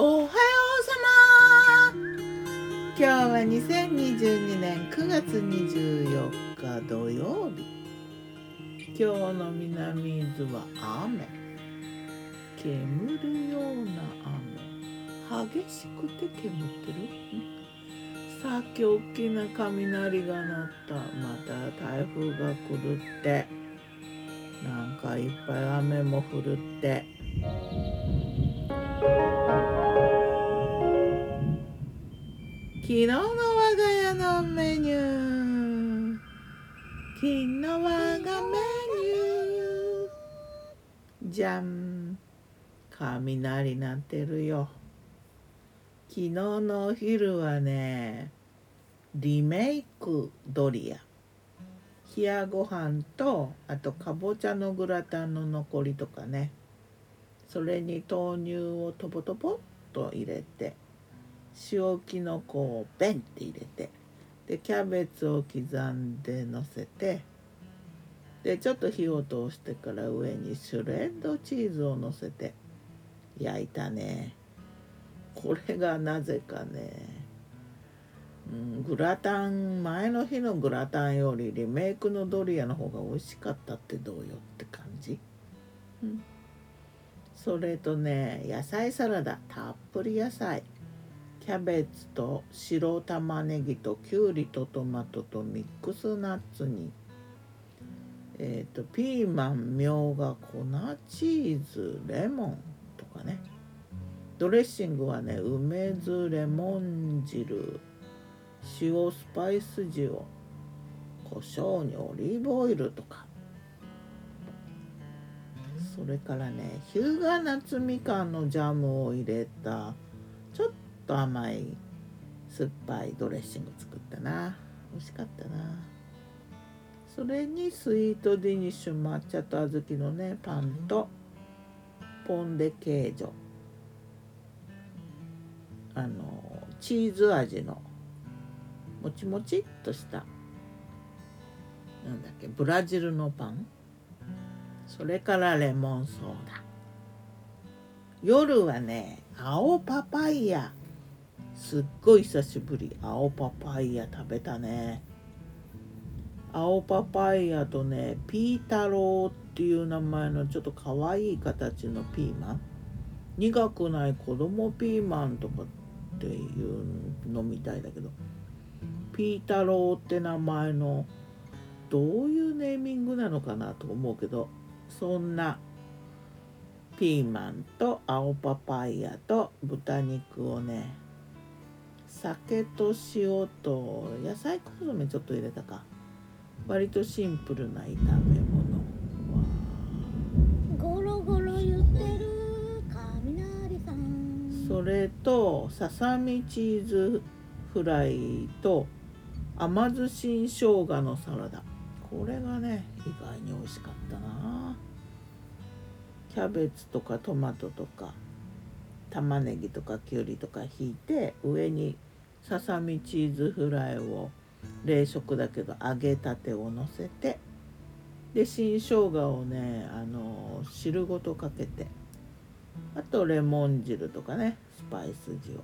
おはようさま。今日は2022年9月24日土曜日。今日の南伊豆は雨、煙るような雨、激しくて煙ってる。さっき大きな雷が鳴った。また台風が来るって、なんかいっぱい雨も降るって。昨日の我が家のメニュー。昨日我がメニューじゃん。雷鳴ってるよ。昨日のお昼はね、リメイクドリア、冷やご飯と、あとかぼちゃのグラタンの残りとかね、それに豆乳をトボトボっと入れて、塩きのこをベンって入れて、でキャベツを刻んでのせて、でちょっと火を通してから上にシュレッドチーズをのせて焼いたね。これがなぜかね、グラタン、前の日のグラタンよりリメイクのドリアの方が美味しかったってどうよって感じ、それとね、野菜サラダ、たっぷり野菜、キャベツと白玉ねぎときゅうりとトマトとミックスナッツに、ピーマン、みょうが、粉チーズ、レモンとかね。ドレッシングはね、梅酢、レモン汁、塩、スパイス塩、胡椒にオリーブオイルとか。それからね、日向夏みかんのジャムを入れた、ちょっと甘い酸っぱいドレッシング作ったな。美味しかったな。それにスイートデニッシュ、抹茶と小豆のねパンとポンデケージョ、チーズ味のもちもちっとしたブラジルのパン、それからレモンソーダ。夜はね、青パパイヤ、すっごい久しぶり青パパイヤ食べたね。青パパイヤとね、ピータローっていう名前のちょっとかわいい形のピーマン、苦くない子供ピーマンとかっていうのみたいだけど、ピータローって名前のどういうネーミングなのかなと思うけど、そんなピーマンと青パパイヤと豚肉をね、酒と塩と野菜コンソメちょっと入れたか、割とシンプルな炒め物。ゴロゴロ言ってる雷さん。それとささみチーズフライと甘酢新生姜のサラダ、これがね意外に美味しかったな。キャベツとかトマトとか玉ねぎとかきゅうりとかひいて、上にささみチーズフライを冷食だけど揚げたてをのせて、で新生姜をね汁ごとかけて、あとレモン汁とかねスパイス塩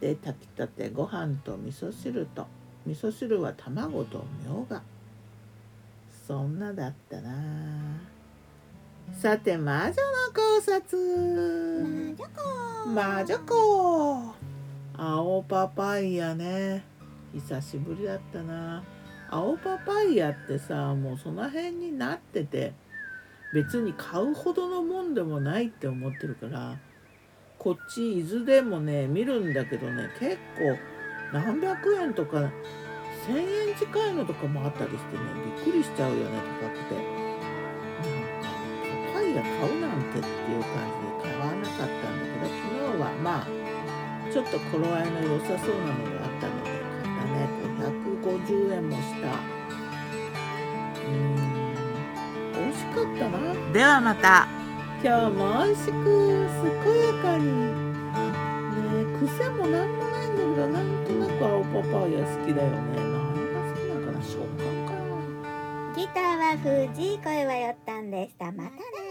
で炊きたてご飯と味噌汁と、味噌汁は卵とみょうが、そんなだったな。さて、魔女の考察。魔女子青パパイヤね、久しぶりだったな。青パパイヤってさ、もうその辺になってて、別に買うほどのもんでもないって思ってるから、こっち伊豆でもね見るんだけどね、結構何百円とか1000円近いのとかもあったりしてね、びっくりしちゃうよね、高くて。パパイヤ買うなんてっていう感じで買わなかったんだけど、昨日はまあちょっと頃合いの良さそうなのがあったので150円もした。美味しかったな。ではまた。今日も美味しく健やかにね、癖もなんもないんだけど、なんとなく青パパイヤ好きだよね。何が好きなのかな、食感かな。ギターは藤井、声はよったんでした。またね。